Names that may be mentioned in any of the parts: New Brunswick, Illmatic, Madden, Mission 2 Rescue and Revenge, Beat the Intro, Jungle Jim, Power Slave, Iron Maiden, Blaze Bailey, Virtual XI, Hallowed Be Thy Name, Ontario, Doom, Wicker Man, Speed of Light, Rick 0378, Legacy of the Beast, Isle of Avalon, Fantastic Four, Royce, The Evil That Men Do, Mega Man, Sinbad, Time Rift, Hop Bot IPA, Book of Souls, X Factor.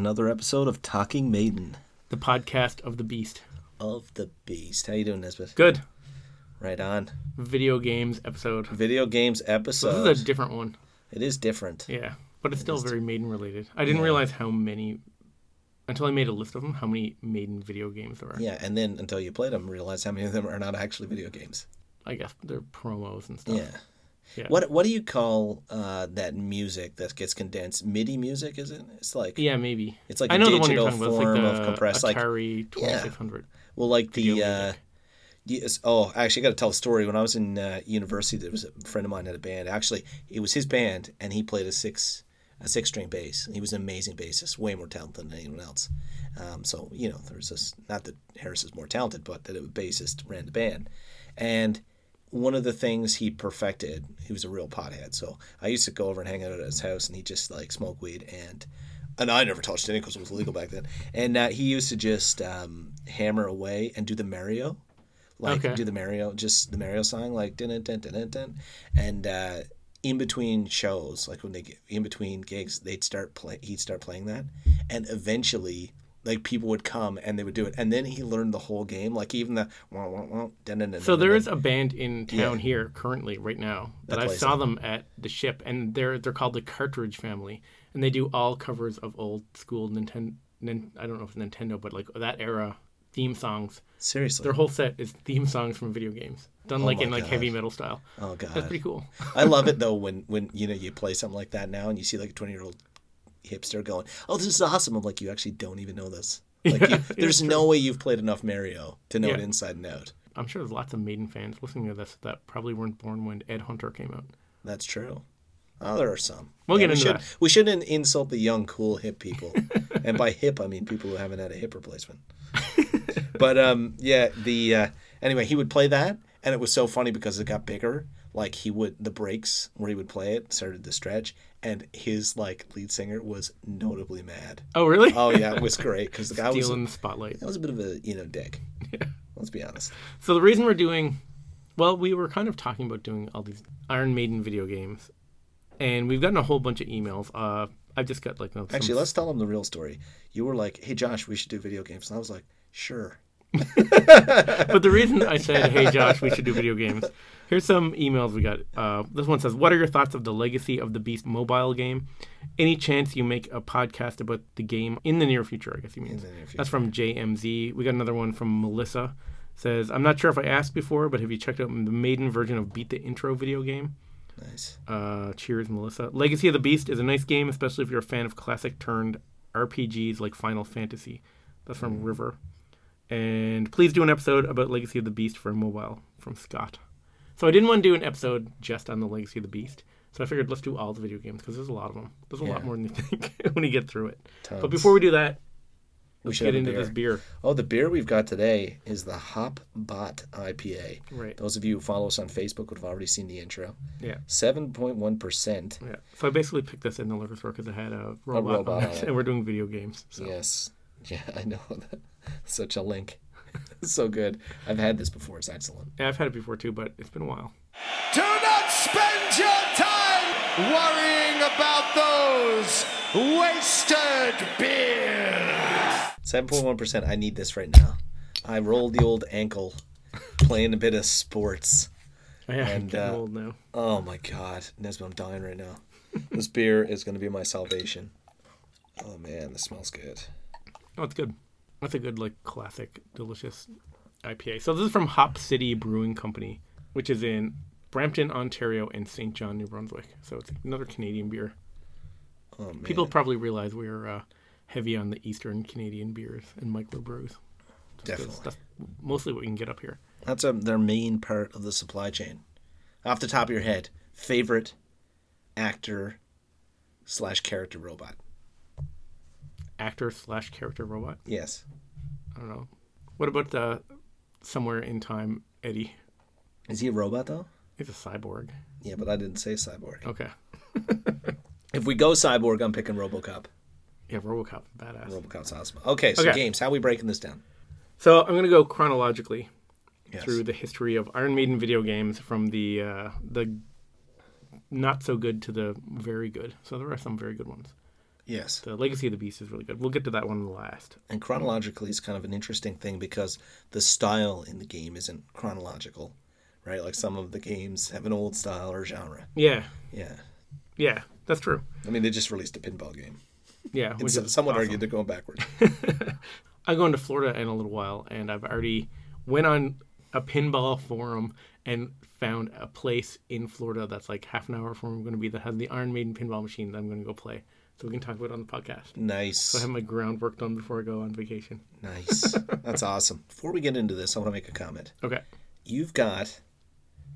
another episode of Talking Maiden, the podcast of the Beast. Of the Beast. How you doing, Nesbitt? Good. Right on. Video games episode. Video games episode. So this is a different one. It is different. Yeah, but it's still very Maiden related. I didn't realize how many, until I made a list of them, how many Maiden video games there are. Yeah, and then until you played them, realize how many of them are not actually video games. I guess they're promos and stuff. Yeah. Yeah. What do you call that music that gets condensed? MIDI music, is it? It's like maybe it's like I know a digital the one you're form about. It's like the of compressed Atari 2600. Yeah. Well, like the actually, I got to tell a story. When I was in university, there was a friend of mine had a band. Actually, it was his band, and he played a six string bass. He was an amazing bassist, way more talented than anyone else. So there's this. Not that Harris is more talented, but that a bassist ran the band, and one of the things he perfected, he was a real pothead, so I used to go over and hang out at his house, and he just like smoked weed, and I never touched any because it was illegal back then. And he used to just hammer away and do the Mario, just the Mario song, like dun dun dun dun dun, and in between shows, like when they get in between gigs, he'd start playing that, and eventually, like, people would come and they would do it. And then he learned the whole game, like even the... So there is a band in town here currently right now that I saw them at the Ship, and they're called the Cartridge Family, and they do all covers of old school Nintendo... I don't know if Nintendo, but like that era theme songs. Seriously? Their whole set is theme songs from video games, done in heavy metal style. Oh, God. That's pretty cool. I love it, though, when you play something like that now and you see like a 20-year-old... hipster going, oh, this is awesome. I'm like, you actually don't even know this. Like, there's no way you've played enough Mario to know it inside and out. I'm sure there's lots of Maiden fans listening to this that probably weren't born when Ed Hunter came out. That's true. Oh, there are some. We'll get into that. We shouldn't insult the young, cool, hip people. And by hip, I mean people who haven't had a hip replacement. But, anyway, he would play that, and it was so funny because it got bigger. Like, the breaks where he would play it started to stretch, and his, like, lead singer was notably mad. Oh, really? Oh, yeah, it was great, because the guy was... stealing the spotlight. That was a bit of a, dick. Yeah. Let's be honest. So the reason we're doing... Well, we were kind of talking about doing all these Iron Maiden video games, and we've gotten a whole bunch of emails. I've just got, like... let's tell them the real story. You were like, hey, Josh, we should do video games, and I was like, sure. But the reason I said, hey, Josh, we should do video games... Here's some emails we got. This one says, what are your thoughts of the Legacy of the Beast mobile game? Any chance you make a podcast about the game in the near future, I guess you mean. That's from JMZ. We got another one from Melissa. Says, I'm not sure if I asked before, but have you checked out the Maiden version of Beat the Intro video game? Nice. Cheers, Melissa. Legacy of the Beast is a nice game, especially if you're a fan of classic turned RPGs like Final Fantasy. That's from River. And please do an episode about Legacy of the Beast for mobile, from Scott. So I didn't want to do an episode just on the Legacy of the Beast, so I figured let's do all the video games, because there's a lot of them. There's a lot more than you think when you get through it. Tons. But before we do that, let's get into this beer. Oh, the beer we've got today is the Hop Bot IPA. Right. Those of you who follow us on Facebook would have already seen the intro. Yeah. 7.1%. Yeah. So I basically picked this in the liquor store because I had a robot on it, and we're doing video games. So. Yes. Yeah, I know. Such a link. So good. I've had this before. It's excellent. Yeah, I've had it before too, but it's been a while. Do not spend your time worrying about those wasted beers. 7.1%. I need this right now. I rolled the old ankle playing a bit of sports. I'm getting old now. Oh my God. Nesbitt, I'm dying right now. This beer is going to be my salvation. Oh man, this smells good. Oh, it's good. That's a good, like, classic, delicious IPA. So this is from Hop City Brewing Company, which is in Brampton, Ontario, and St. John, New Brunswick. So it's another Canadian beer. Oh, man. People probably realize we're heavy on the Eastern Canadian beers and microbrews. Definitely. That's mostly what we can get up here. That's their main part of the supply chain. Off the top of your head, favorite actor/character robot? Actor/character robot? Yes. I don't know. What about the Somewhere in Time Eddie? Is he a robot, though? He's a cyborg. Yeah, but I didn't say cyborg. Okay. If we go cyborg, I'm picking RoboCop. Yeah, RoboCop's badass. RoboCop's awesome. Okay, so games. How are we breaking this down? So I'm going to go chronologically through the history of Iron Maiden video games from the not so good to the very good. So there are some very good ones. Yes. The Legacy of the Beast is really good. We'll get to that one last. And chronologically is kind of an interesting thing because the style in the game isn't chronological, right? Like some of the games have an old style or genre. Yeah. Yeah. Yeah, that's true. I mean, they just released a pinball game. Yeah. Which is someone awesome. Argued they're going backward. I'm going to Florida in a little while, and I've already went on a pinball forum and found a place in Florida that's like half an hour from where I'm going to be that has the Iron Maiden pinball machine that I'm going to go play. So we can talk about it on the podcast. Nice. So I have my groundwork done before I go on vacation. Nice. That's awesome. Before we get into this, I want to make a comment. Okay. You've got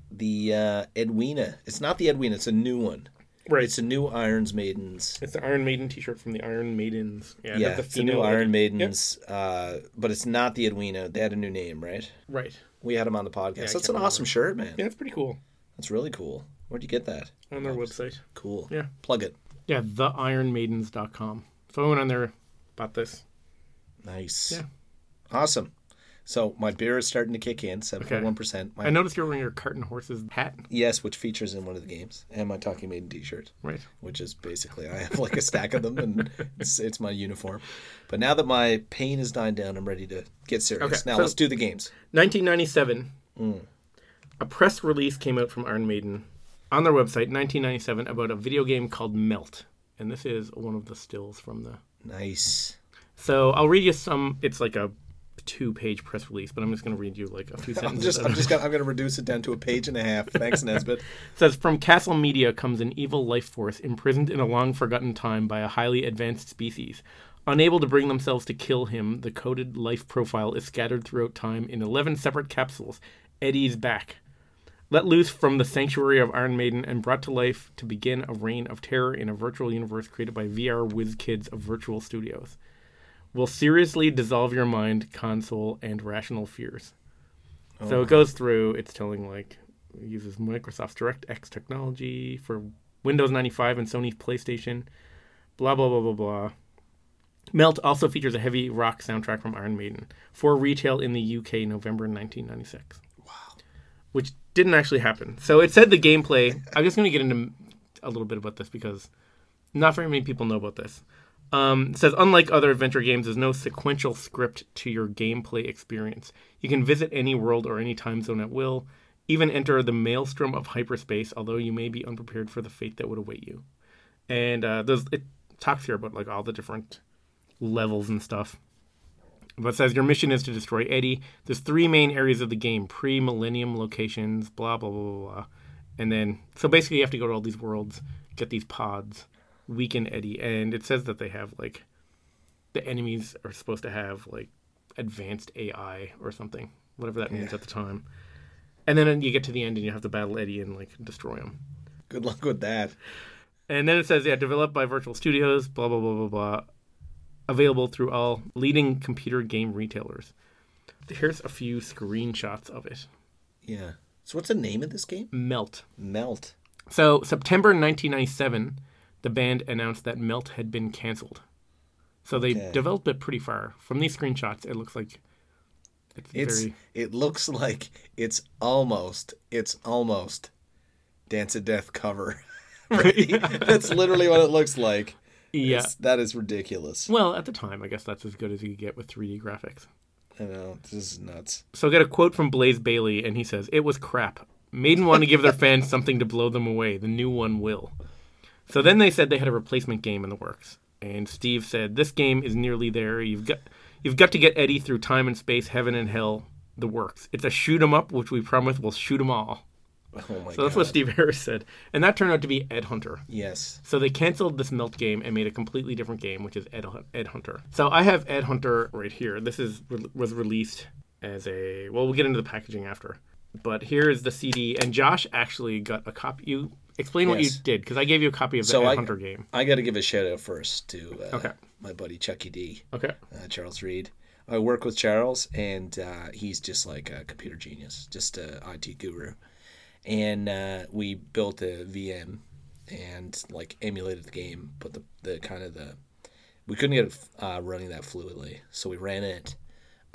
the Edwina. It's not the Edwina. It's a new one. Right. It's a new Iron Maidens. It's the Iron Maiden t-shirt from the Iron Maidens. Yeah, the it's a new Iron Maidens. Yep. But it's not the Edwina. They had a new name, right? Right. We had them on the podcast. Yeah, that's an awesome shirt, man. Yeah, it's pretty cool. That's really cool. Where'd you get that? On their website. Cool. Yeah. Plug it. Yeah, theironmaidens.com. So I went on there, bought this. Nice. Yeah. Awesome. So my beer is starting to kick in, 7.1%. Okay. I noticed you're wearing your Carton Horses hat. Yes, which features in one of the games. And my Talking Maiden t-shirt. Right. Which is basically, I have like a stack of them, and it's my uniform. But now that my pain has died down, I'm ready to get serious. Okay, now so let's do the games. 1997, a press release came out from Iron Maiden on their website, 1997, about a video game called Melt. And this is one of the stills from the... Nice. So I'll read you some... It's like a 2-page press release, but I'm just going to read you like a few sentences. I'm going to reduce it down to a page and a half. Thanks, Nesbitt. It says, from Castle Media comes an evil life force imprisoned in a long-forgotten time by a highly advanced species. Unable to bring themselves to kill him, the coded life profile is scattered throughout time in 11 separate capsules. Eddie's back. Let loose from the sanctuary of Iron Maiden and brought to life to begin a reign of terror in a virtual universe created by VR whiz kids of Virtual Studios. Will seriously dissolve your mind, console, and rational fears. Oh. So it goes through, it's telling, like, it uses Microsoft's DirectX technology for Windows 95 and Sony's PlayStation, blah, blah, blah, blah, blah. Melt also features a heavy rock soundtrack from Iron Maiden for retail in the UK November 1996. Wow. Which didn't actually happen. So it said the gameplay. I'm just going to get into a little bit about this because not very many people know about this. It says, unlike other adventure games, there's no sequential script to your gameplay experience. You can visit any world or any time zone at will, even enter the maelstrom of hyperspace, although you may be unprepared for the fate that would await you. And it talks here about like all the different levels and stuff. But it says your mission is to destroy Eddie. There's 3 main areas of the game, pre-millennium locations, blah, blah, blah, blah, blah. And then, so basically you have to go to all these worlds, get these pods, weaken Eddie. And it says that they have, like, the enemies are supposed to have, like, advanced AI or something, whatever that means at the time. And then you get to the end and you have to battle Eddie and, like, destroy him. Good luck with that. And then it says, yeah, developed by Virtual Studios, blah, blah, blah, blah, blah. Available through all leading computer game retailers. Here's a few screenshots of it. Yeah. So what's the name of this game? Melt. So September 1997, the band announced that Melt had been canceled. So they developed it pretty far. From these screenshots, it looks like it's almost Dance of Death cover. Right? That's literally what it looks like. Yeah. That is ridiculous. Well, at the time, I guess that's as good as you could get with 3D graphics. I know. This is nuts. So I got a quote from Blaze Bailey, and he says, it was crap. Maiden wanted to give their fans something to blow them away. The new one will. So then they said they had a replacement game in the works. And Steve said, this game is nearly there. You've got to get Eddie through time and space, heaven and hell, the works. It's a shoot 'em up, which we promise will shoot 'em all. Oh my God. So that's what Steve Harris said. And that turned out to be Ed Hunter. Yes. So they canceled this Melt game and made a completely different game, which is Ed Hunter. So I have Ed Hunter right here. This was released as a... Well, we'll get into the packaging after. But here is the CD. And Josh actually got a copy. You explain what you did, because I gave you a copy of the Ed Hunter game. I got to give a shout-out first to my buddy Chucky D. Okay. Charles Reed. I work with Charles, and he's just like a computer genius, just an IT guru. And we built a VM and like emulated the game, but we couldn't get it running that fluidly, so we ran it.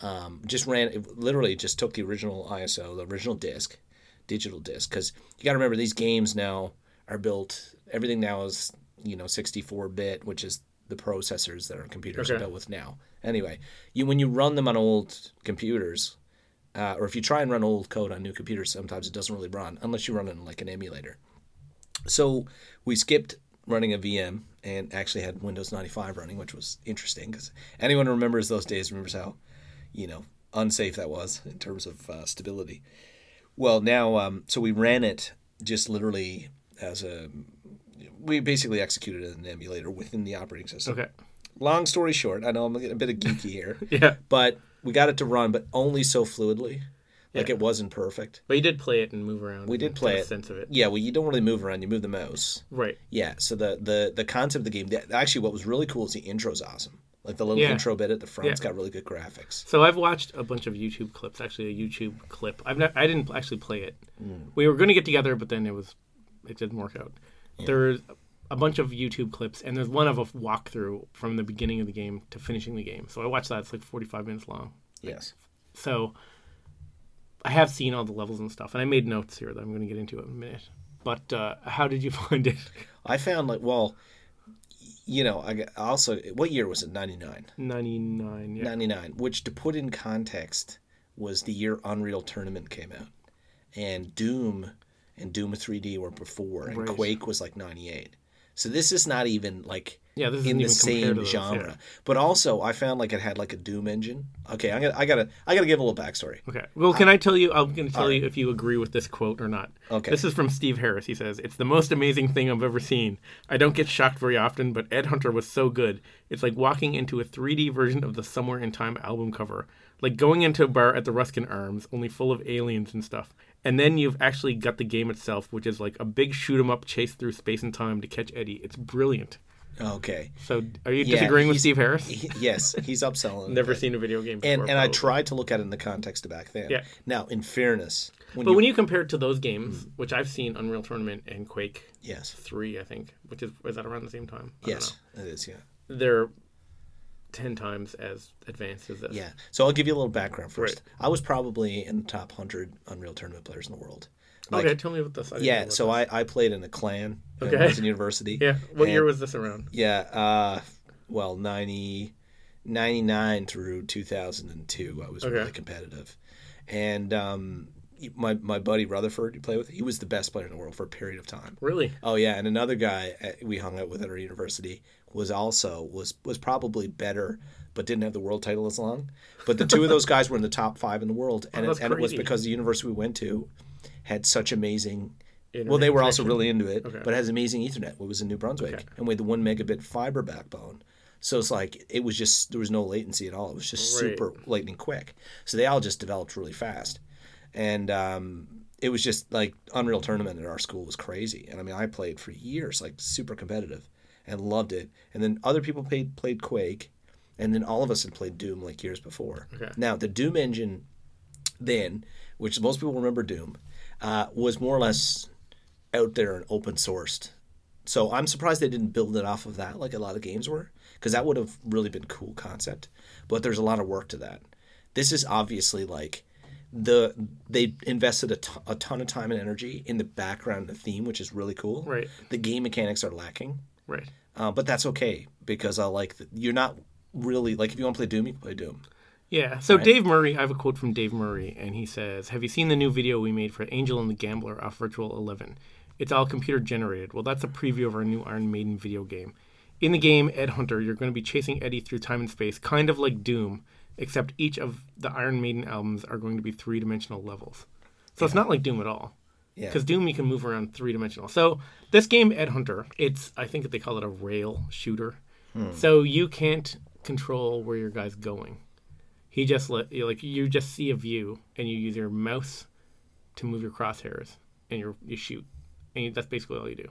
Literally just took the original ISO, the original disc, digital disc, because you got to remember these games now are built. Everything now is 64-bit, which is the processors that our computers are built with now. Anyway, when you run them on old computers, or if you try and run old code on new computers, sometimes it doesn't really run unless you run it in like an emulator. So we skipped running a VM and actually had Windows 95 running, which was interesting because anyone who remembers those days remembers how, unsafe that was in terms of stability. Well, now, so we ran it just literally we basically executed an emulator within the operating system. Okay. Long story short, I know I'm getting a bit of geeky here. Yeah. But we got it to run, but only so fluidly. Like it wasn't perfect. But you did play it and move around. We did play it. Sense of it. Yeah, well, you don't really move around. You move the mouse. Right. Yeah, so the concept of the game, actually what was really cool is the intro's awesome. Like the little intro bit at the front, it's got really good graphics. So I've watched a bunch of YouTube clips, actually a YouTube clip. I didn't actually play it. Mm. We were going to get together, but then it didn't work out. Yeah. There's a bunch of YouTube clips, and there's one of a walkthrough from the beginning of the game to finishing the game. So I watched that. It's like 45 minutes long. Yes. So I have seen all the levels and stuff, and I made notes here that I'm going to get into in a minute. But how did you find it? I found what year was it? 99? 99, yeah. 99, which to put in context was the year Unreal Tournament came out. And Doom and Doom 3D were before, and Quake was like 98. So this is not even like in the same genre. Yeah. But also, I found like it had like a Doom engine. Okay, I gotta give a little backstory. Okay. Well, can I tell you? I'm gonna tell you if you agree with this quote or not. Okay. This is from Steve Harris. He says, "It's the most amazing thing I've ever seen. I don't get shocked very often, but Ed Hunter was so good. It's like walking into a 3D version of the Somewhere in Time album cover, like going into a bar at the Ruskin Arms, only full of aliens and stuff." And then you've actually got the game itself, which is like a big shoot-'em-up chase through space and time to catch Eddie. It's brilliant. Okay. So are you disagreeing with Steve Harris? Yes, he's upselling. Never seen a video game before. And I tried to look at it in the context of back then. Yeah. Now, in fairness. When you compare it to those games, which I've seen Unreal Tournament and Quake 3, I think, which is that around the same time? I don't know. It is, yeah. They're 10 times as advanced as this. Yeah. So I'll give you a little background first. Right. I was probably in the top 100 Unreal Tournament players in the world. Tell me about this. I played in a clan. Okay. I was in university. Yeah. What year was this around? Yeah. 99 through 2002, I was really competitive. And my buddy Rutherford, you play with, he was the best player in the world for a period of time. Really? Oh, yeah. And another guy we hung out with at our university was probably better, but didn't have the world title as long. But the two of those guys were in the top 5 in the world, and it was because the university we went to had such amazing internet. Well, they were also really into it, but it has amazing Ethernet. It was in New Brunswick, and we had the 1 megabit fiber backbone. So it's like it was just there was no latency at all. It was just super lightning quick. So they all just developed really fast, and it was just like Unreal Tournament at our school was crazy. And I mean, I played for years, like super competitive. And loved it. And then other people played Quake. And then all of us had played Doom like years before. Okay. Now, the Doom engine then, which most people remember Doom, was more or less out there and open sourced. So I'm surprised they didn't build it off of that like a lot of games were. Because that would have really been a cool concept. But there's a lot of work to that. This is obviously like they invested a ton of time and energy in the background and the theme, which is really cool. Right. The game mechanics are lacking. Right. But that's okay because I like that you're not really like if you want to play Doom, you can play Doom. Yeah. So right? Dave Murray, I have a quote from Dave Murray, and he says, "Have you seen the new video we made for Angel and the Gambler off Virtual XI? It's all computer generated. Well, that's a preview of our new Iron Maiden video game. In the game, Ed Hunter, you're going to be chasing Eddie through time and space, kind of like Doom, except each of the Iron Maiden albums are going to be three-dimensional levels. So it's not like Doom at all." Because Doom, you can move around three-dimensional. So this game, Ed Hunter, I think they call it a rail shooter. So you can't control where your guy's going. He just you just see a view, and you use your mouse to move your crosshairs, and you shoot. And that's basically all you do.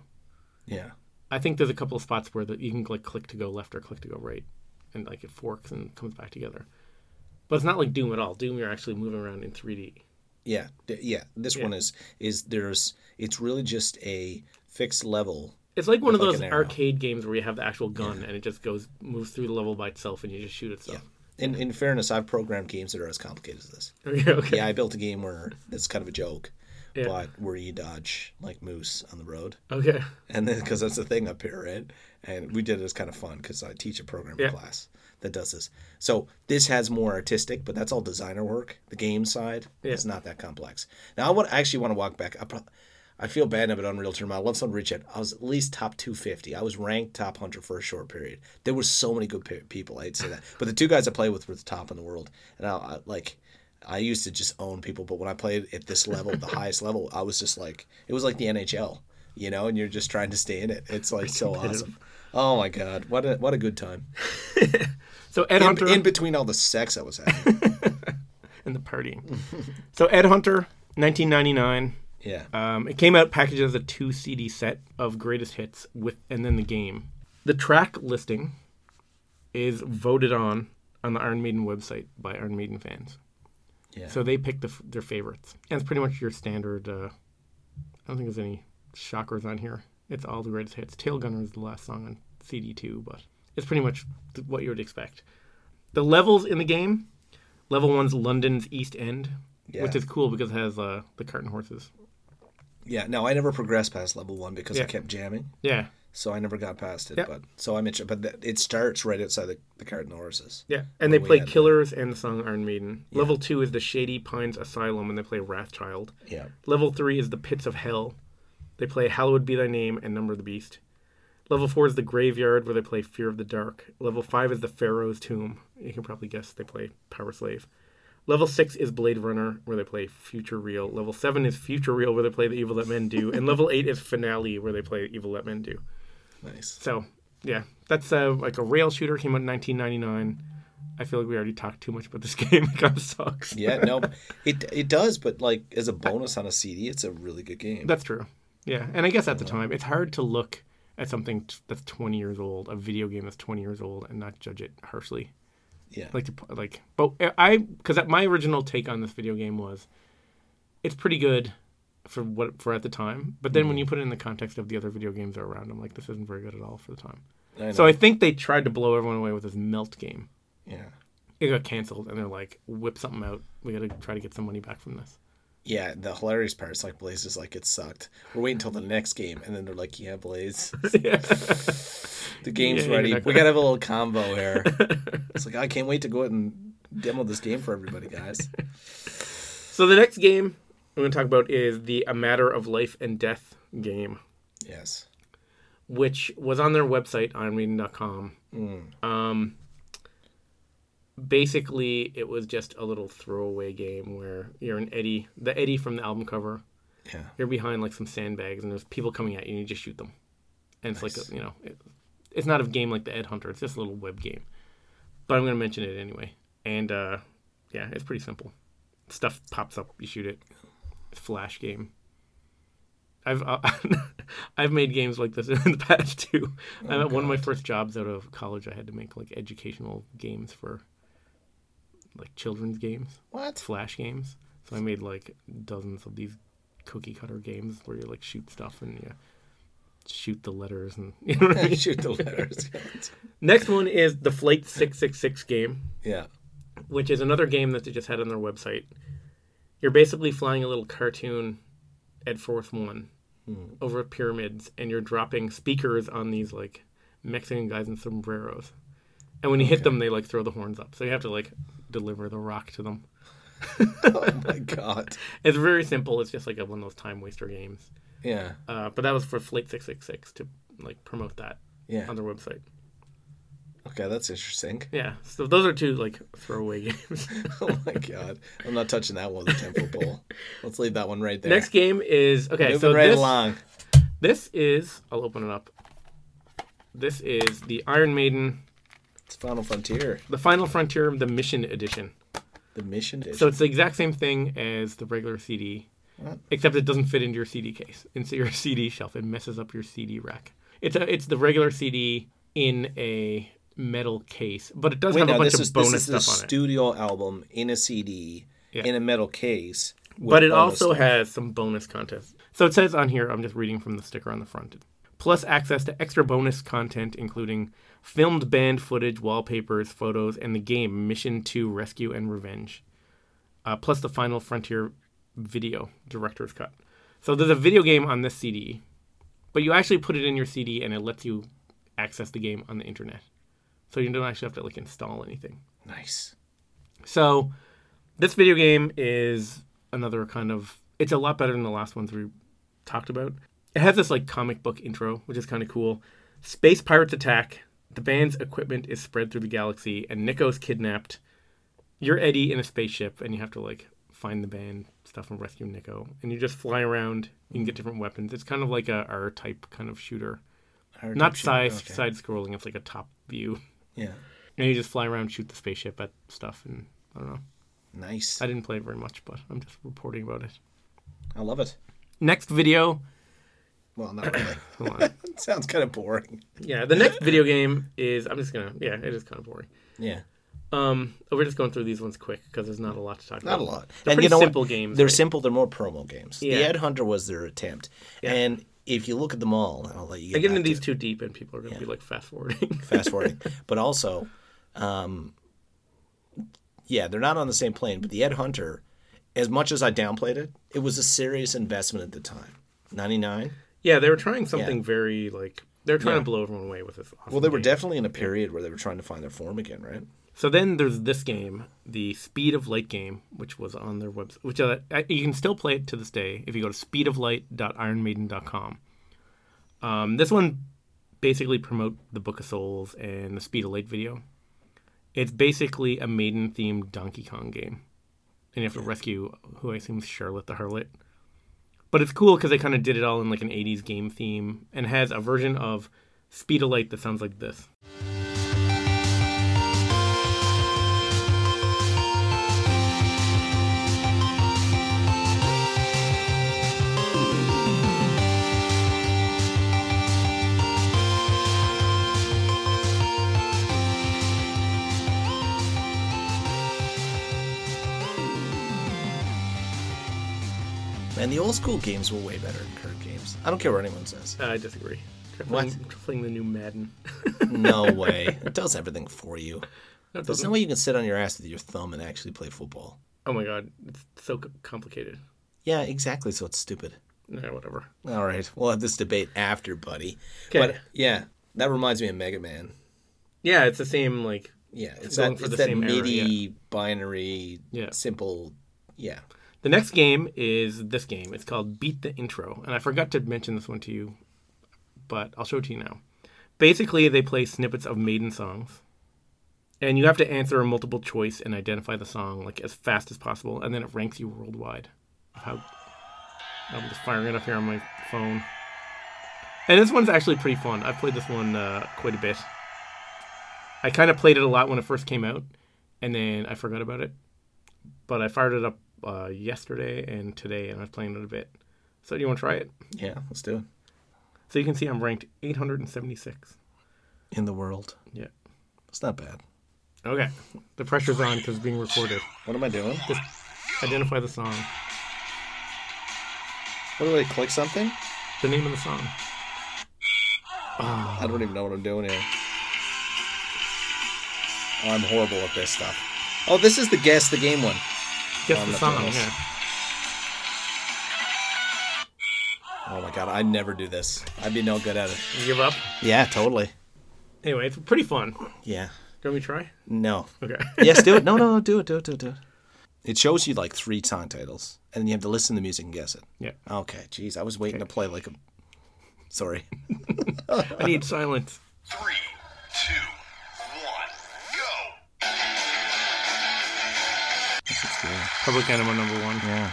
Yeah. I think there's a couple of spots where you can like click to go left or click to go right, and like it forks and comes back together. But it's not like Doom at all. Doom, you're actually moving around in 3D. Yeah. This one is there's it's really just a fixed level. It's like one of those arcade games where you have the actual gun and it just moves through the level by itself and you just shoot itself. Yeah. In fairness, I've programmed games that are as complicated as this. Okay. Yeah, I built a game where it's kind of a joke yeah. block where you dodge like moose on the road. Okay. And then, because that's the thing up here, right? And we did it as kind of fun because I teach a programming yeah. class that does this. So this has more artistic, but that's all designer work. The game side yeah. is not that complex. Now, I actually want to walk back. I feel bad about Unreal Tournament. I love some reach out. I was at least top 250. I was ranked top 100 for a short period. There were so many good people. I hate to say that. But the two guys I played with were the top in the world. And I used to just own people. But when I played at this level, the highest level, I was just like, it was like the NHL, you know, and you're just trying to stay in it. It's like so awesome. Oh, my God. What a good time. So Ed Hunter. In between all the sex I was having. And the partying. So Ed Hunter, 1999. Yeah. It came out packaged as a 2 CD set of greatest hits and then the game. The track listing is voted on the Iron Maiden website by Iron Maiden fans. Yeah. So they pick their favorites. And it's pretty much your standard, I don't think there's any shockers on here. It's all the greatest hits. Tailgunner is the last song on CD2, but it's pretty much what you would expect. The levels in the game, level 1's London's East End, yeah. which is cool because it has the Carton Horses. Yeah, no, I never progressed past level 1 because yeah. I kept jamming. Yeah. So I never got past it. Yeah. But it starts right outside the Carton Horses. Yeah, and they play Killers and the song Iron Maiden. Yeah. Level 2 is the Shady Pines Asylum, and they play Wrathchild. Yeah. Level 3 is the Pits of Hell. They play Hallowed Be Thy Name and Number of the Beast. Level 4 is the Graveyard, where they play Fear of the Dark. Level 5 is the Pharaoh's Tomb. You can probably guess they play Power Slave. Level 6 is Blade Runner, where they play Future Real. Level 7 is Future Real, where they play The Evil That Men Do. And level 8 is Finale, where they play The Evil That Men Do. Nice. So, yeah. That's like a rail shooter. Came out in 1999. I feel like we already talked too much about this game. It kind of sucks. Yeah, no. It does, but like as a bonus on a CD, it's a really good game. That's true. Yeah, and I guess at the time, it's hard to look at something that's 20 years old, a video game that's 20 years old, and not judge it harshly. Yeah. Because my original take on this video game was, it's pretty good for at the time. But then when you put it in the context of the other video games that are around, I'm like, this isn't very good at all for the time. So I think they tried to blow everyone away with this Melt game. Yeah. It got canceled, and they're like, whip something out. We got to try to get some money back from this. Yeah, the hilarious part is like Blaze is like, it sucked. We're waiting until the next game, and then they're like, yeah, Blaze. Yeah. The game's ready. We got to have a little combo here. It's like, I can't wait to go out and demo this game for everybody, guys. So the next game we're going to talk about is the A Matter of Life and Death game. Yes. Which was on their website, ironmaiden.com. Basically, it was just a little throwaway game where you're an Eddie, the Eddie from the album cover. Yeah. You're behind like some sandbags, and there's people coming at you, and you just shoot them. And it's nice. Like, it's not a game like the Ed Hunter. It's just a little web game. But I'm going to mention it anyway. And it's pretty simple. Stuff pops up, you shoot it. It's a flash game. I've made games like this in the past too. One of my first jobs out of college, I had to make like educational games for like children's games. What? Flash games. So I made like dozens of these cookie cutter games where you like shoot stuff and you shoot the letters and you know what I mean? Shoot the letters. Next one is the Flight 666 game. Yeah. Which is another game that they just had on their website. You're basically flying a little cartoon Ed Force One over pyramids, and you're dropping speakers on these like Mexican guys in sombreros. And when you hit them, they like throw the horns up. So you have to like deliver the rock to them. Oh my God. It's very simple. It's just like one of those time waster games. Yeah. But that was for Flight 666 to like promote that on their website. Okay, that's interesting. Yeah. So those are two like throwaway games. Oh my God. I'm not touching that one with a 10-foot pole. Let's leave that one right there. Next game is along. I'll open it up. This is the Iron Maiden. It's Final Frontier. The Final Frontier, the Mission Edition. The Mission Edition. So it's the exact same thing as the regular CD, except it doesn't fit into your CD case, into your CD shelf. It messes up your CD rack. It's the regular CD in a metal case, but it does have a bunch of bonus stuff on it. This is a studio album in a CD in a metal case. But it also has some bonus content. So it says on here, I'm just reading from the sticker on the front, plus access to extra bonus content, including filmed band footage, wallpapers, photos, and the game Mission 2 Rescue and Revenge, plus the Final Frontier video, Director's Cut. So there's a video game on this CD, but you actually put it in your CD and it lets you access the game on the internet. So you don't actually have to like install anything. Nice. So this video game is another kind of, it's a lot better than the last ones we talked about. It has this like comic book intro, which is kind of cool. Space pirates attack. The band's equipment is spread through the galaxy and Nico's kidnapped. You're Eddie in a spaceship and you have to like find the band stuff and rescue Nico. And you just fly around. You can get different weapons. It's kind of like a R type kind of shooter. Not side scrolling. It's like a top view. Yeah. And you just fly around, shoot the spaceship at stuff, and I don't know. Nice. I didn't play it very much, but I'm just reporting about it. I love it. Next video. Well, not really. Hold on. It sounds kind of boring. Yeah, the next video game is... it is kind of boring. Yeah. We're just going through these ones quick, because there's not a lot to talk about. Not a lot. They're pretty simple games. They're simple. They're more promo games. Yeah. The Ed Hunter was their attempt. Yeah. And if you look at them all, and I'll let you get into these too deep, and people are going to be like fast forwarding. But also, they're not on the same plane. But the Ed Hunter, as much as I downplayed it, it was a serious investment at the time. 99. Yeah, they were trying something very like they were trying to blow everyone away with this. Awesome well, they were game. Definitely in a period where they were trying to find their form again, right? So then there's this game, the Speed of Light game, which was on their website, which you can still play it to this day if you go to speedoflight.ironmaiden.com. This one basically promote the Book of Souls and the Speed of Light video. It's basically a Maiden-themed Donkey Kong game. And you have to rescue, who I assume is Charlotte the Harlot. But it's cool because they kind of did it all in like an 80s game theme and has a version of Speed of Light that sounds like this. And the old school games were way better than current games. I don't care what anyone says. I disagree. Playing the new Madden. No way. It does everything for you. No, there's no way you can sit on your ass with your thumb and actually play football. Oh my God. It's so complicated. Yeah, exactly. So it's stupid. Yeah, whatever. All right. We'll have this debate after, buddy. Kay. But yeah, that reminds me of Mega Man. Yeah, it's the same, like. Yeah, it's that MIDI binary, simple. Yeah. The next game is this game. It's called Beat the Intro. And I forgot to mention this one to you, but I'll show it to you now. Basically, they play snippets of Maiden songs. And you have to answer a multiple choice and identify the song like as fast as possible. And then it ranks you worldwide. I'm just firing it up here on my phone. And this one's actually pretty fun. I've played this one quite a bit. I kind of played it a lot when it first came out. And then I forgot about it. But I fired it up yesterday and today, and I was playing it a bit. So do you want to try it? Yeah, let's do it. So you can see I'm ranked 876. In the world? Yeah. It's not bad. Okay. The pressure's on because it's being recorded. What am I doing? Just identify the song. What do I click something? The name of the song. Oh. I don't even know what I'm doing here. Oh, I'm horrible at this stuff. Oh, this is the guess the game one. Guess the song, yeah. Oh my God, I never do this. I'd be no good at it. You give up? Yeah, totally. Anyway, it's pretty fun. Yeah. Do you want me to try? No. Okay. Yes, do it. No, do it. It shows you like three song titles, and then you have to listen to the music and guess it. Yeah. Okay, jeez, I was waiting to play like a... Sorry. I need silence. 3, 2, 1, go! Public Enema #1. Yeah.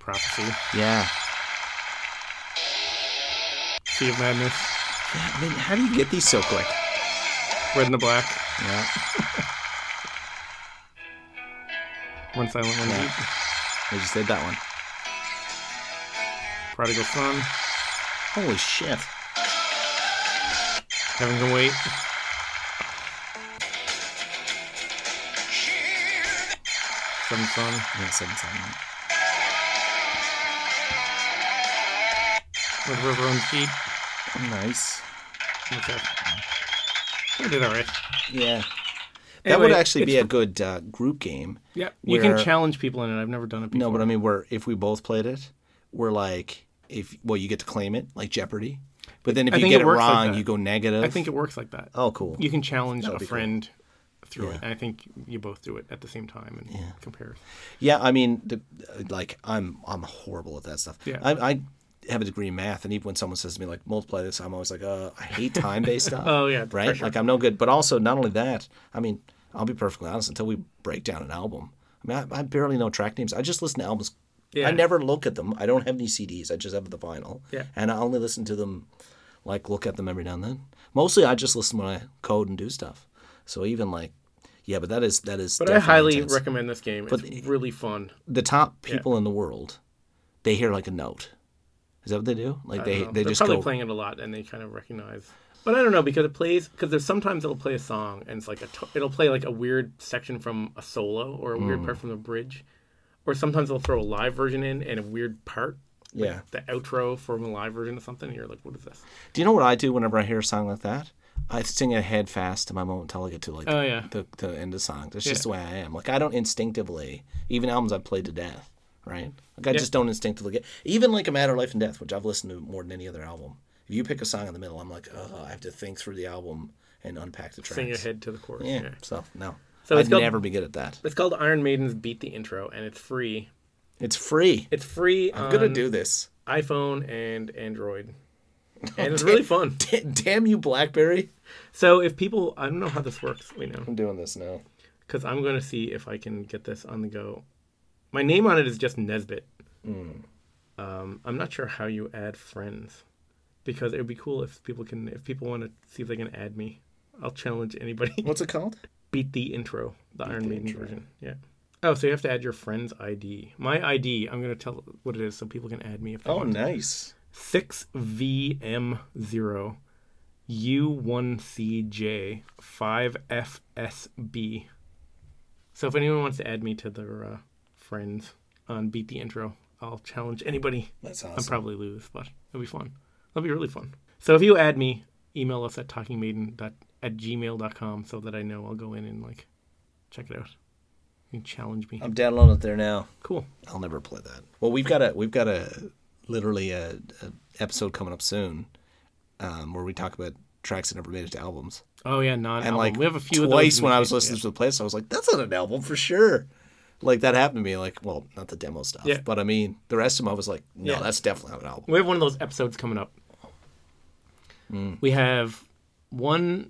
Prophecy. Yeah. Sea of Madness. Yeah, I mean, how do you get these so quick? Red and the Black. Yeah. One Silent, One Deep. I just did that one. Prodigal Son. Holy shit. Heaven Can Wait. Seventh Son. Yeah, Seventh Son. With River on Feet. Nice. Okay. I did alright. Yeah. That would actually be a good group game. Yeah, you can challenge people in it. I've never done it before. No, but I mean, if we both played it, we're like, you get to claim it, like Jeopardy. But then if you get it wrong, you go negative. I think it works like that. Oh, cool. You can challenge a friend through it. And I think you both do it at the same time and compare. Yeah, I mean, I'm horrible at that stuff. Yeah. I have a degree in math, and even when someone says to me, like, multiply this, I'm always like, I hate time-based stuff. Oh, yeah. Right? Pressure. Like, I'm no good. But also, not only that, I mean, I'll be perfectly honest, until we break down an album, I mean, I barely know track names. I just listen to albums. Yeah. I never look at them. I don't have any CDs. I just have the vinyl. Yeah. And I only listen to them, like, look at them every now and then. Mostly, I just listen when I code and do stuff. So even, like, yeah, but that is But I highly recommend this game. But it's really fun. The top people in the world, they hear, like, a note. Is that what they do? Like they just probably playing it a lot and they kind of recognize. But I don't know because there's sometimes it'll play a song and it's like it'll play like a weird section from a solo or a weird part from the bridge, or sometimes they'll throw a live version in and a weird part. Like the outro from a live version of something. And you're like, what is this? Do you know what I do whenever I hear a song like that? I sing ahead fast to my moment until I get to the end of song. That's just the way I am. Like I don't instinctively, even albums I've played to death. Right? Like I just don't instinctively get... Even like A Matter of Life and Death, which I've listened to more than any other album. If you pick a song in the middle, I'm like, I have to think through the album and unpack the tracks. Sing your head to the chorus. Yeah, yeah. So I'd never be good at that. It's called Iron Maiden's Beat the Intro, and it's free. I'm going to do this. iPhone and Android. And it's really fun. Damn you, BlackBerry. So if people... I don't know how this works right now. I'm doing this now. Because I'm going to see if I can get this on the go. My name on it is just Nesbitt. Mm. I'm not sure how you add friends, because it would be cool if people want to see if they can add me. I'll challenge anybody. What's it called? Beat the Intro, the Iron Maiden version. Yeah. Oh, so you have to add your friend's ID. My ID. I'm going to tell what it is so people can add me if they want. Oh, nice. 6VM0U1CJ5FSB. So if anyone wants to add me to their friends on Beat the Intro, I'll challenge anybody. That's awesome. I'll probably lose, but it'll be fun. It'll be really fun. So if you add me, email us at talkingmaiden@gmail.com so that I know. I'll go in and like check it out. You can challenge me. I'm downloading it there now. Cool. I'll never play that. Well, we've got a literally a episode coming up soon where we talk about tracks that never made it to albums. Oh yeah, non-album. And like we have a few. Twice of those when I was listening to the playlist, I was like, that's not an album for sure. Like, that happened to me, like, well, not the demo stuff, but I mean, the rest of them, I was like, no, that's definitely not an album. We have one of those episodes coming up. Mm. We have one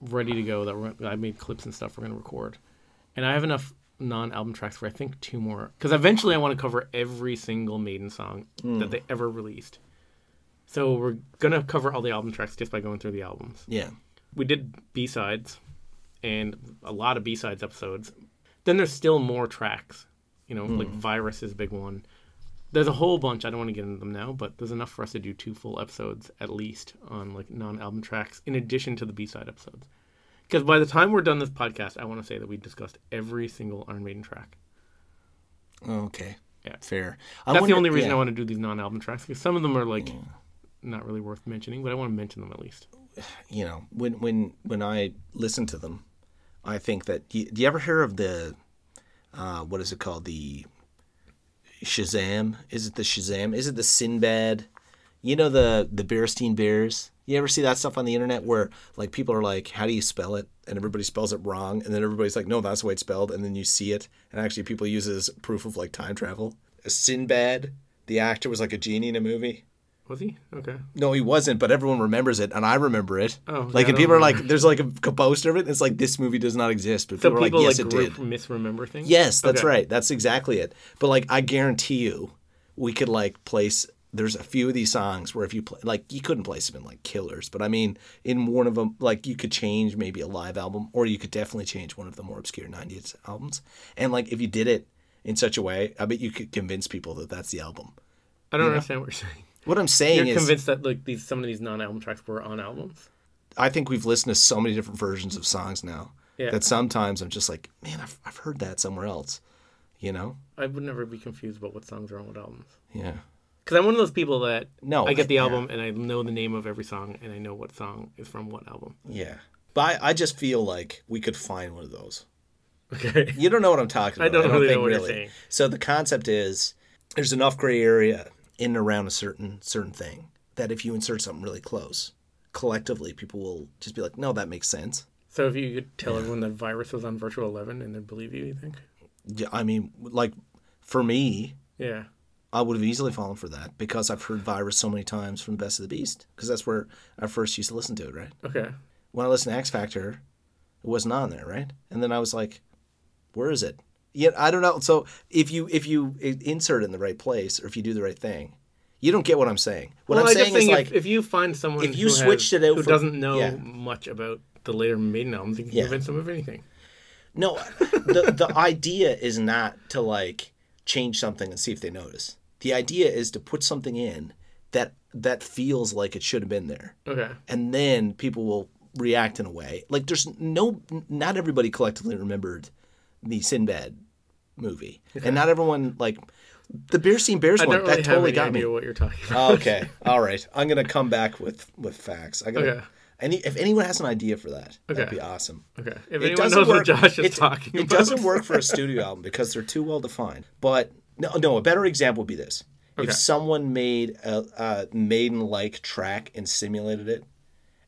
ready to go I made clips and stuff we're going to record. And I have enough non-album tracks for, I think, 2 more. Because eventually I want to cover every single Maiden song that they ever released. So we're going to cover all the album tracks just by going through the albums. Yeah. We did B-sides and a lot of B-sides episodes. Then there's still more tracks, like Virus is a big one. There's a whole bunch. I don't want to get into them now, but there's enough for us to do 2 full episodes at least on like non-album tracks in addition to the B-side episodes. Because by the time we're done this podcast, I want to say that we discussed every single Iron Maiden track. Okay. Yeah. Fair. That's the only reason I want to do these non-album tracks, because some of them are like not really worth mentioning, but I want to mention them at least. You know, when I listen to them, I think that... Do you ever hear of the... what is it called? The Shazam? Is it the Shazam? Is it the Sinbad? You know the Berenstain Bears? You ever see that stuff on the internet where like people are like, how do you spell it? And everybody spells it wrong. And then everybody's like, no, that's the way it's spelled. And then you see it. And actually people use it as proof of like time travel. Sinbad, the actor, was like a genie in a movie. Was he? Okay. No, he wasn't, but everyone remembers it, and I remember it. Oh, like, yeah, and people are like, there's like a poster of it, and it's like, this movie does not exist. But so people are like, yes, like, it did. Misremember things? Yes, that's right. That's exactly it. But like, I guarantee you, we could like place, there's a few of these songs where if you play, like, you couldn't place them in like Killers, but I mean, in one of them, like, you could change maybe a live album, or you could definitely change one of the more obscure 90s albums. And like, if you did it in such a way, I bet you could convince people that that's the album. I don't understand what you're saying. What I'm saying is... You're convinced that like some of these non-album tracks were on albums? I think we've listened to so many different versions of songs now that sometimes I'm just like, man, I've heard that somewhere else, you know? I would never be confused about what songs are on what albums. Yeah. Because I'm one of those people that I get the album and I know the name of every song and I know what song is from what album. Yeah. But I just feel like we could find one of those. Okay. You don't know what I'm talking about. I don't really know what you're saying. So the concept is there's enough gray area in and around a certain thing that if you insert something really close, collectively people will just be like, no, that makes sense. So if you could tell everyone that Virus was on Virtual 11 and they'd believe you, you think? Yeah, I mean, like for me, yeah, I would have easily fallen for that because I've heard Virus so many times from the Best of the Beast because that's where I first used to listen to it, right? Okay. When I listened to X Factor, it wasn't on there, right? And then I was like, where is it? Yeah, I don't know. So if you insert it in the right place or if you do the right thing, you don't get what I'm saying. What I'm saying is if you find someone who doesn't know much about the later Maiden albums, you can convince them of anything. No, the idea is not to like change something and see if they notice. The idea is to put something in that feels like it should have been there. Okay. And then people will react in a way. Like not everybody collectively remembered the Sinbad movie. Okay. And not everyone like the Berenstain Bears one. That totally got me. I don't really have any idea what you're talking about. Okay. All right. I'm going to come back with facts. If anyone has an idea for that, that'd be awesome. Okay. If anyone knows what Josh is talking about. It doesn't work for a studio album because they're too well defined. But no, a better example would be this. Okay. If someone made a Maiden-like track and simulated it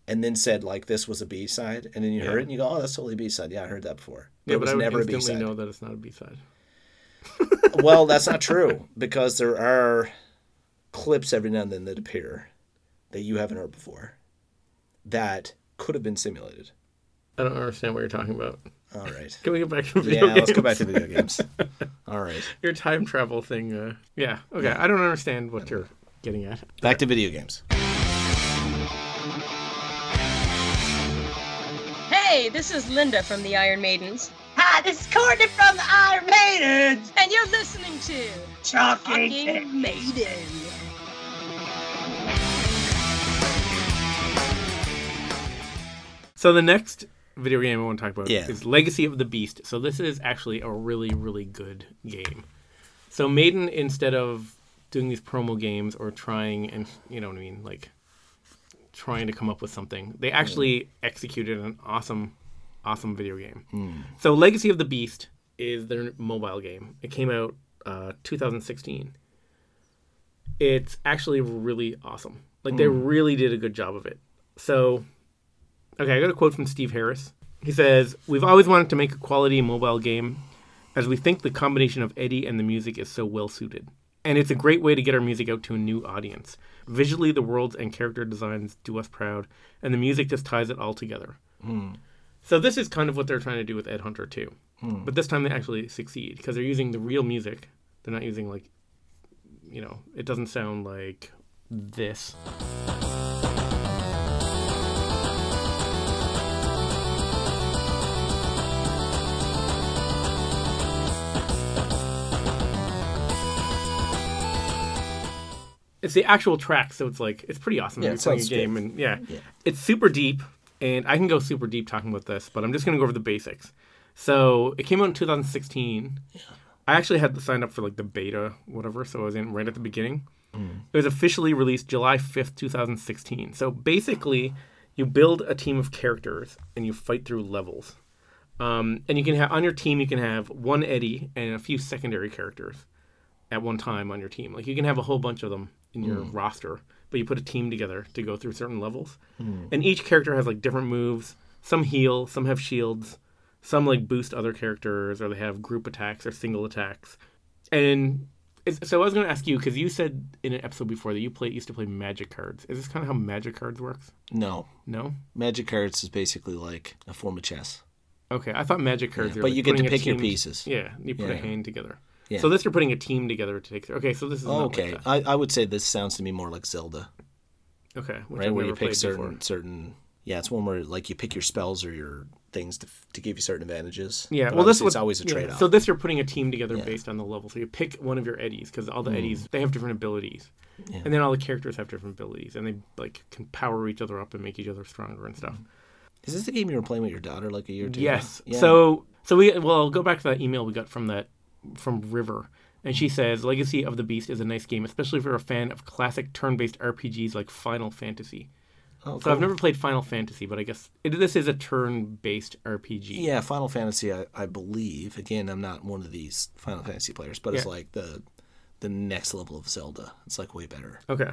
and then said, like, this was a B-side, and then you heard it and you go, oh, that's totally a B-side. Yeah, I heard that before. Yeah, but it was never a B-side. I instantly know that it's not a B-side. Well, that's not true because there are clips every now and then that appear that you haven't heard before. That could have been simulated. I don't understand what you're talking about. All right. Can we get back to video games? Yeah, let's go back to video games. All right. Your time travel thing. Yeah. Okay. Yeah. I don't understand what you're getting at. Back to video games. Hey, this is Linda from the Iron Maidens. Hi, this is Courtney from the Iron Maidens. And you're listening to Talking Maiden. So the next video game I want to talk about is Legacy of the Beast. So this is actually a really, really good game. So Maiden, instead of doing these promo games or trying and, you know what I mean, like trying to come up with something, they actually executed an awesome, awesome video game. Mm. So Legacy of the Beast is their mobile game. It came out 2016. It's actually really awesome. Like they really did a good job of it. So... Okay, I got a quote from Steve Harris. He says, "We've always wanted to make a quality mobile game as we think the combination of Eddie and the music is so well suited. And it's a great way to get our music out to a new audience. Visually, the worlds and character designs do us proud, and the music just ties it all together." Mm. So this is kind of what they're trying to do with Ed Hunter, too. Mm. But this time they actually succeed because they're using the real music. They're not using, like, you know, it doesn't sound like this. It's the actual track, so it's like, it's pretty awesome. Yeah, it sounds good. It's super deep, and I can go super deep talking about this, but I'm just going to go over the basics. So it came out in 2016. Yeah. I actually had to sign up for like the beta, whatever, so I was in right at the beginning. Mm. It was officially released July 5th, 2016. So basically, you build a team of characters, and you fight through levels. And you can have, on your team, you can have one Eddie and a few secondary characters at one time on your team. Like, you can have a whole bunch of them in your roster, but you put a team together to go through certain levels. Mm. And each character has, like, different moves. Some heal, some have shields, some, like, boost other characters, or they have group attacks or single attacks. And so I was going to ask you, because you said in an episode before that you used to play Magic cards. Is this kind of how Magic cards works? No. No? Magic cards is basically like a form of chess. Okay, I thought Magic cards are... But like you get to pick your pieces. Yeah, you put a hand together. Yeah. So this, you're putting a team together to take... Okay, so this is not like that. I would say this sounds to me more like Zelda. Okay. Right, where you pick certain... Yeah, it's one where like you pick your spells or your things to give you certain advantages. Yeah, but well, it's always a trade-off. So this, you're putting a team together based on the level. So you pick one of your Eddies, because all the Eddies, they have different abilities. Yeah. And then all the characters have different abilities, and they like can power each other up and make each other stronger and stuff. Is this the game you were playing with your daughter like a year or two? Yes. Yeah. So we... Well, I'll go back to that email we got from River, and she says Legacy of the Beast is a nice game, especially if you're a fan of classic turn-based RPGs like Final Fantasy. Oh, so cool. I've never played Final Fantasy, but I guess this is a turn-based RPG. Yeah, Final Fantasy, I believe. Again, I'm not one of these Final Fantasy players, but it's like the next level of Zelda. It's like way better. Okay.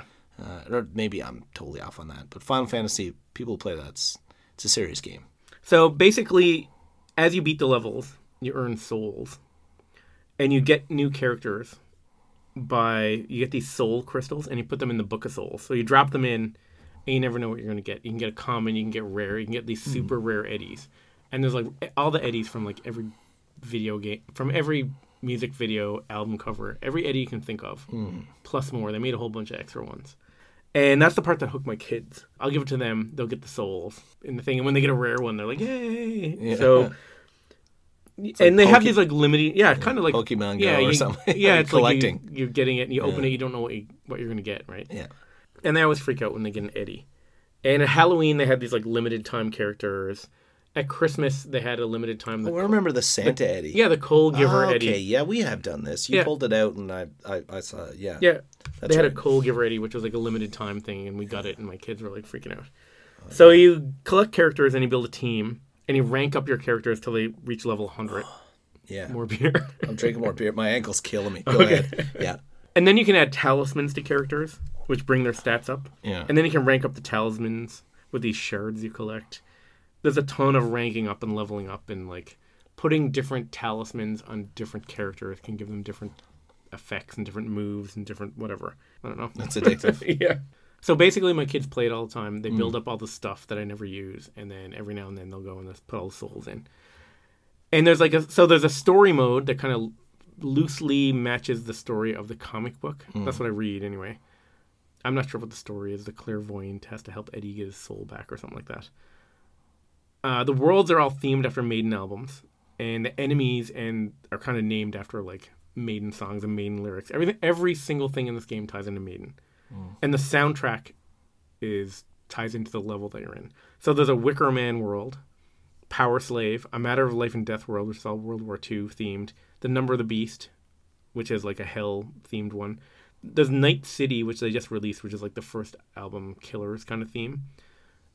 Or maybe I'm totally off on that. But Final Fantasy, people who play that, it's a serious game. So basically, as you beat the levels, you earn souls. And you get new characters you get these soul crystals, and you put them in the Book of Souls. So you drop them in, and you never know what you're going to get. You can get a common, you can get rare, you can get these super rare Eddies. And there's like all the Eddies from like every video game, from every music video, album cover, every Eddie you can think of, plus more. They made a whole bunch of extra ones. And that's the part that hooked my kids. I'll give it to them. They'll get the souls in the thing. And when they get a rare one, they're like, yay. Yeah. So, it's and like they have these like limited, kind of like Pokemon Go or something. Yeah, it's collecting. Like you're getting it and you open it. You don't know what you're going to get, right? Yeah. And they always freak out when they get an Eddie. And at Halloween, they had these like limited time characters. At Christmas, they had a limited time. I remember the Santa Eddie. Yeah, the Coal Giver Eddie. Okay, yeah, we have done this. You pulled it out and I saw it. Yeah. Yeah, they had a Coal Giver Eddie, which was like a limited time thing, and we got it, and my kids were like freaking out. Oh, so you collect characters and you build a team, and you rank up your characters till they reach level 100. Yeah. More beer. I'm drinking more beer. My ankle's killing me. Go ahead. Yeah. And then you can add talismans to characters, which bring their stats up. Yeah. And then you can rank up the talismans with these shards you collect. There's a ton of ranking up and leveling up, and like putting different talismans on different characters can give them different effects and different moves and different whatever. I don't know. That's addictive. Yeah. So basically my kids play it all the time. They build up all the stuff that I never use, and then every now and then they'll go and put all the souls in. And there's like there's a story mode that kind of loosely matches the story of the comic book. That's what I read anyway. I'm not sure what the story is. The clairvoyant has to help Eddie get his soul back or something like that. The worlds are all themed after Maiden albums, and the enemies are kind of named after like Maiden songs and Maiden lyrics. Every single thing in this game ties into Maiden, and the soundtrack ties into the level that you're in. So there's a Wicker Man world, Power Slave, A Matter of Life and Death world, which is all World War II themed. The Number of the Beast, which is like a hell themed one. There's Night City, which they just released, which is like the first album Killers kind of theme.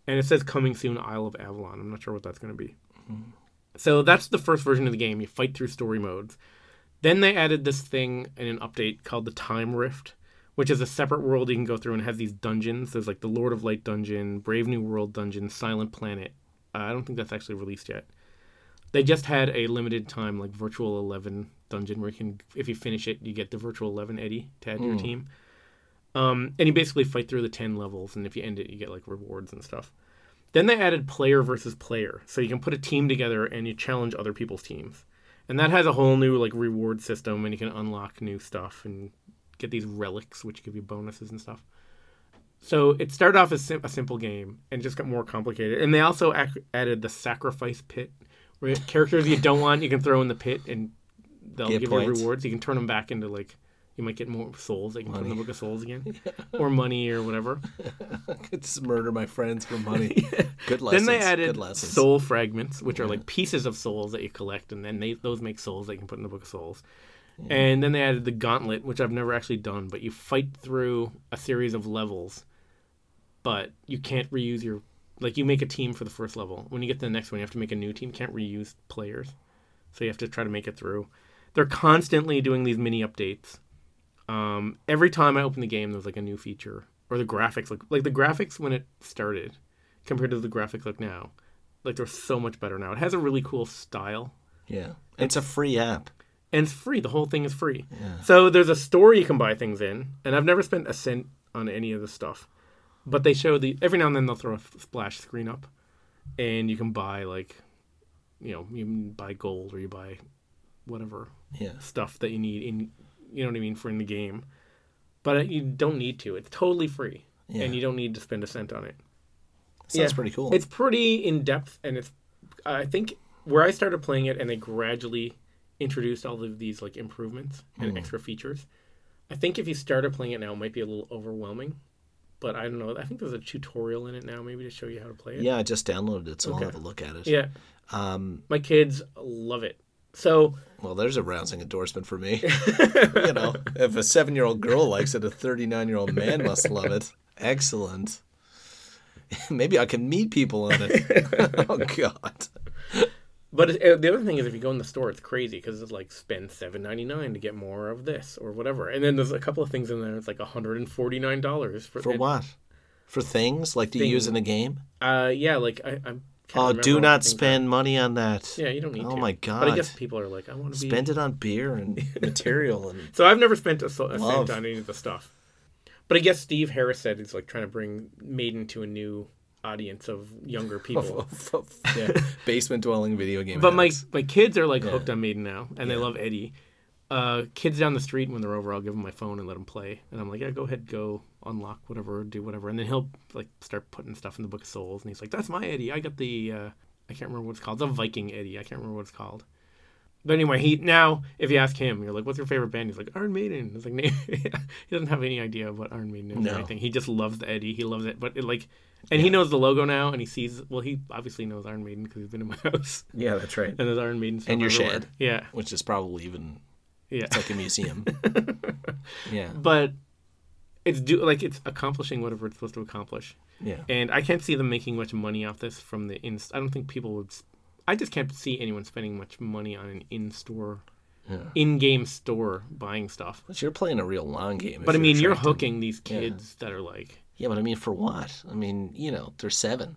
And it says coming soon, Isle of Avalon. I'm not sure what that's going to be. So that's the first version of the game. You fight through story modes. Then they added this thing in an update called the Time Rift, which is a separate world you can go through and has these dungeons. There's like the Lord of Light dungeon, Brave New World dungeon, Silent Planet. I don't think that's actually released yet. They just had a limited time, like Virtual XI dungeon, where you can, if you finish it, you get the Virtual XI Eddie to add to your team. And you basically fight through the 10 levels, and if you end it, you get like rewards and stuff. Then they added player versus player, so you can put a team together and you challenge other people's teams, and that has a whole new like reward system, and you can unlock new stuff and get these relics, which give you bonuses and stuff. So it started off as a simple game and just got more complicated. And they also added the sacrifice pit, where characters you don't want, you can throw in the pit and they'll give you rewards. You can turn them back into like. You might get more souls. They can put in the Book of Souls again. Or money or whatever. I could just murder my friends for money. Good lessons. Then they added soul fragments, which are like pieces of souls that you collect, and then those make souls that you can put in the Book of Souls. Yeah. And then they added the gauntlet, which I've never actually done, but you fight through a series of levels, but you can't reuse your... Like, you make a team for the first level. When you get to the next one, you have to make a new team. You can't reuse players. So you have to try to make it through. They're constantly doing these mini updates. Every time I open the game, there's like a new feature, or the graphics look like the graphics when it started compared to the graphics look now. Like they're so much better now. It has a really cool style. Yeah, it's a free app, and it's free. The whole thing is free. Yeah. So there's a store you can buy things in, and I've never spent a cent on any of the stuff. But they show every now and then they'll throw a splash screen up, and you can buy like, you buy gold or you buy whatever stuff that you need in. You know what I mean, for in the game. But you don't need to. It's totally free. Yeah. And you don't need to spend a cent on it. Sounds pretty cool. It's pretty in-depth, and it's, I think, where I started playing it and they gradually introduced all of these, like, improvements and extra features. I think if you started playing it now, it might be a little overwhelming. But I don't know. I think there's a tutorial in it now, maybe, to show you how to play it. Yeah, I just downloaded it, so I'll have a look at it. Yeah. My kids love it. So... Well, there's a rousing endorsement for me. If a 7-year-old girl likes it, a 39-year-old man must love it. Excellent. Maybe I can meet people on it. Oh, God. But the other thing is, if you go in the store, it's crazy because it's like spend $7.99 to get more of this or whatever. And then there's a couple of things in there. It's like $149 for what? For things like you use in a game? Yeah, like I'm. Oh, do not spend money on that. Yeah, you don't need to. Oh, my God. But I guess people are like, I want to be... Spend it on beer and material. And so I've never spent a cent on any of the stuff. But I guess Steve Harris said he's like trying to bring Maiden to a new audience of younger people. Yeah. Basement-dwelling video game But ads. my kids are like hooked on Maiden now, and they love Eddie. Kids down the street, when they're over, I'll give them my phone and let them play. And I'm like, yeah, go ahead, go unlock whatever, do whatever. And then he'll like start putting stuff in the Book of Souls. And he's like, that's my Eddie. I got the, I can't remember what it's called. The Viking Eddie. I can't remember what it's called. But anyway, now, if you ask him, you're like, what's your favorite band? He's like, Iron Maiden. It's like, he doesn't have any idea what Iron Maiden is or anything. He just loves the Eddie. He loves it. But it, like, and he knows the logo now, and he sees, well, he obviously knows Iron Maiden because he's been in my house. Yeah, that's right. And there's Iron Maiden stuff and your everywhere. Shed. Yeah. Which is probably even... Yeah. It's like a museum. Yeah. But it's it's accomplishing whatever it's supposed to accomplish. Yeah. And I can't see them making much money off this from the I don't think people would I just can't see anyone spending much money on an in-game store buying stuff. But you're playing a real long game. But I mean, you're hooking these kids that are like... Yeah, but I mean, for what? I mean, you know, they're 7.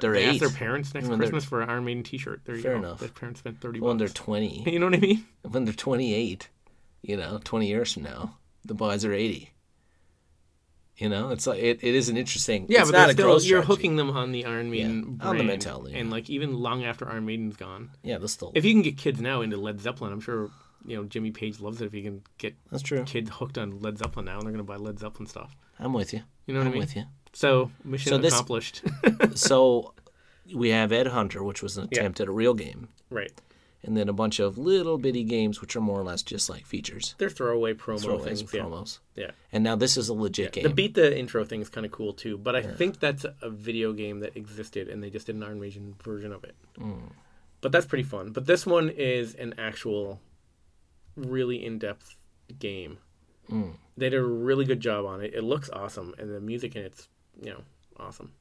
They're 8. They asked their parents Christmas for an Iron Maiden t-shirt. There you go. Fair enough. Their parents spent $30. When they're 20. You know what I mean? When they're 28, 20 years from now, the boys are 80. You know, it's like, it is an interesting... Yeah, it's but not still, you're hooking them on the Iron Maiden brand. On the mentality. And like even long after Iron Maiden's gone. Yeah, they'll still... If you can get kids now into Led Zeppelin, I'm sure, Jimmy Page loves it if you can get kids hooked on Led Zeppelin now and they're going to buy Led Zeppelin stuff. I'm with you. You know what I mean? I'm with you. So, mission accomplished. So, we have Ed Hunter, which was an attempt at a real game. Right. And then a bunch of little bitty games, which are more or less just like features. They're throwaway promos. Yeah. And now this is a legit game. The Beat the Intro thing is kind of cool, too. But I think that's a video game that existed, and they just did an Iron Maiden version of it. Mm. But that's pretty fun. But this one is an actual really in-depth game. Mm. They did a really good job on it. It looks awesome, and the music in it's... awesome.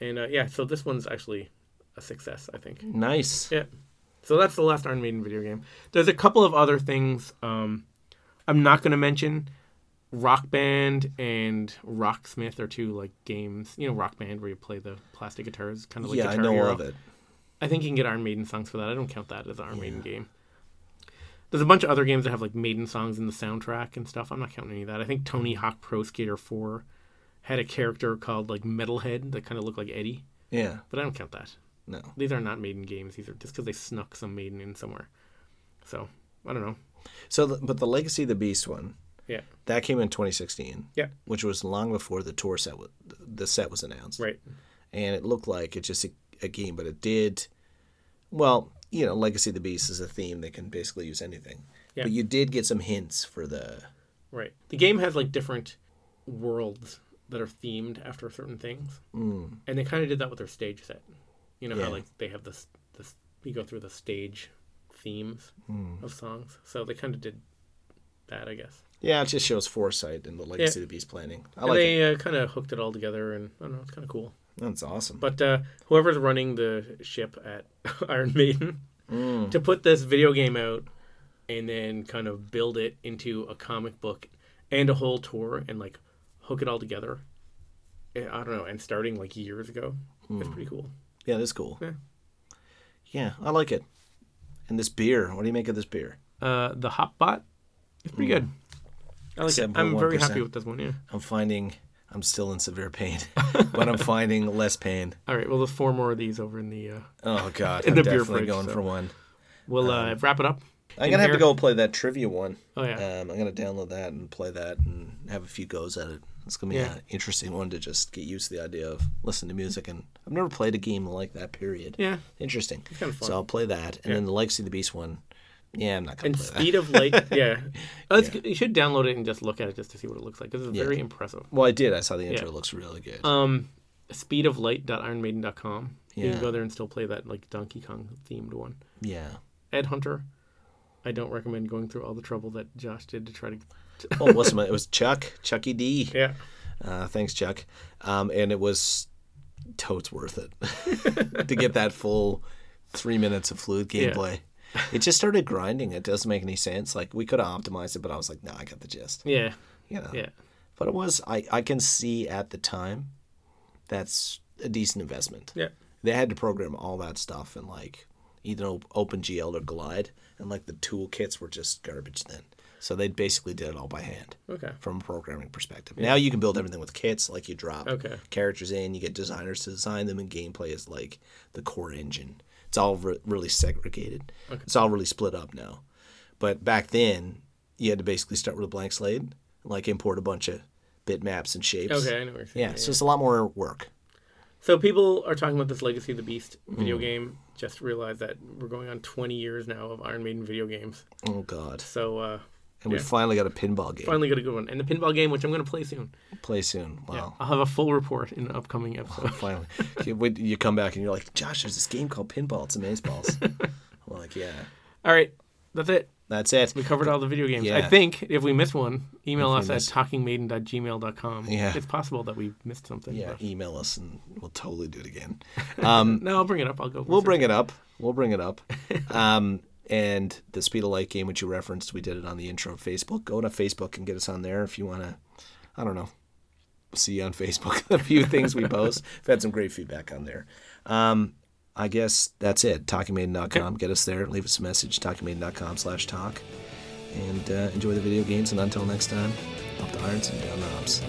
And so this one's actually a success, I think. Nice. Yeah. So that's the last Iron Maiden video game. There's a couple of other things I'm not going to mention. Rock Band and Rocksmith are two like games. Rock Band where you play the plastic guitars, kind of like Guitar Hero. Yeah, I know of it. I think you can get Iron Maiden songs for that. I don't count that as an Iron Maiden game. There's a bunch of other games that have like Maiden songs in the soundtrack and stuff. I'm not counting any of that. I think Tony Hawk Pro Skater 4 had a character called like Metalhead that kind of looked like Eddie. Yeah. But I don't count that. No. These are not Maiden games. These are just because they snuck some Maiden in somewhere. So, I don't know. So, but the Legacy of the Beast one. Yeah. That came in 2016. Yeah. Which was long before the tour set, the set was announced. Right. And it looked like it's just a game, but it did, well, Legacy of the Beast is a theme that can basically use anything. Yeah. But you did get some hints for the... Right. The game has like different worlds that are themed after certain things. Mm. And they kind of did that with their stage set. How like they have this you go through the stage themes of songs. So they kind of did that, I guess. Yeah, it just shows foresight and the Legacy of the Beast planning. They kind of hooked it all together, and I don't know, it's kind of cool. That's awesome. But whoever's running the ship at Iron Maiden to put this video game out and then kind of build it into a comic book and a whole tour and like hook it all together. I don't know, and starting like years ago. That's pretty cool. Yeah, that's cool. Yeah, I like it. And this beer, what do you make of this beer? The Hop Bot. It's pretty good. I like it. I'm very happy with this one, yeah. I'm still in severe pain, but I'm finding less pain. All right, well, there's 4 more of these over in the oh, God, in I'm the definitely beer fridge, going so. For one. We'll wrap it up. I'm going to have to go play that trivia one. Oh, yeah. I'm going to download that and play that and have a few goes at it. It's going to be an interesting one to just get used to the idea of listening to music. And I've never played a game like that, period. Yeah. Interesting. It's kind of fun. So I'll play that. And then the Legacy of the Beast one, I'm not going to play that. And Speed of Light, You should download it and just look at it just to see what it looks like. This is very impressive. Well, I did. I saw the intro. It looks really good. Speedoflight.ironmaiden.com. You can go there and still play that like Donkey Kong-themed one. Yeah. Ed Hunter. I don't recommend going through all the trouble that Josh did to try to... It was Chucky D. Yeah. Thanks, Chuck. And it was totes worth it to get that full 3 minutes of fluid gameplay. Yeah. It just started grinding. It doesn't make any sense. Like, we could have optimized it, but I was like, no, I got the gist. Yeah. You know? Yeah. But it was, I can see at the time, that's a decent investment. Yeah. They had to program all that stuff in like either OpenGL or Glide, and like the toolkits were just garbage then. So they basically did it all by hand. Okay. From a programming perspective. Yeah. Now you can build everything with kits, like you drop characters in, you get designers to design them, and gameplay is like the core engine. It's all really segregated. Okay. It's all really split up now. But back then, you had to basically start with a blank slate, like import a bunch of bitmaps and shapes. Okay, I know what you're saying. Yeah, so it's a lot more work. So people are talking about this Legacy of the Beast video game. Just realized that we're going on 20 years now of Iron Maiden video games. Oh, God. So... And we finally got a pinball game. Finally got a good one. And the pinball game, which I'm going to play soon. Play soon. Wow. Yeah. I'll have a full report in an upcoming episode. Finally. You come back and you're like, Josh, there's this game called Pinball. It's Amazeballs. We're like, yeah. All right. That's it. We covered all the video games. Yeah. I think if we miss one, email us at talkingmaiden.gmail.com. Yeah. It's possible that we missed something. Yeah, email us and we'll totally do it again. No, I'll bring it up. I'll go. We'll bring it up. And the Speed of Light game, which you referenced, we did it on the intro of Facebook. Go to Facebook and get us on there if you want to, I don't know, see you on Facebook. A few things we post. We've had some great feedback on there. I guess that's it. TalkingMaiden.com. Get us there. Leave us a message. TalkingMaiden.com/talk. And enjoy the video games. And until next time, up the irons and down the hops.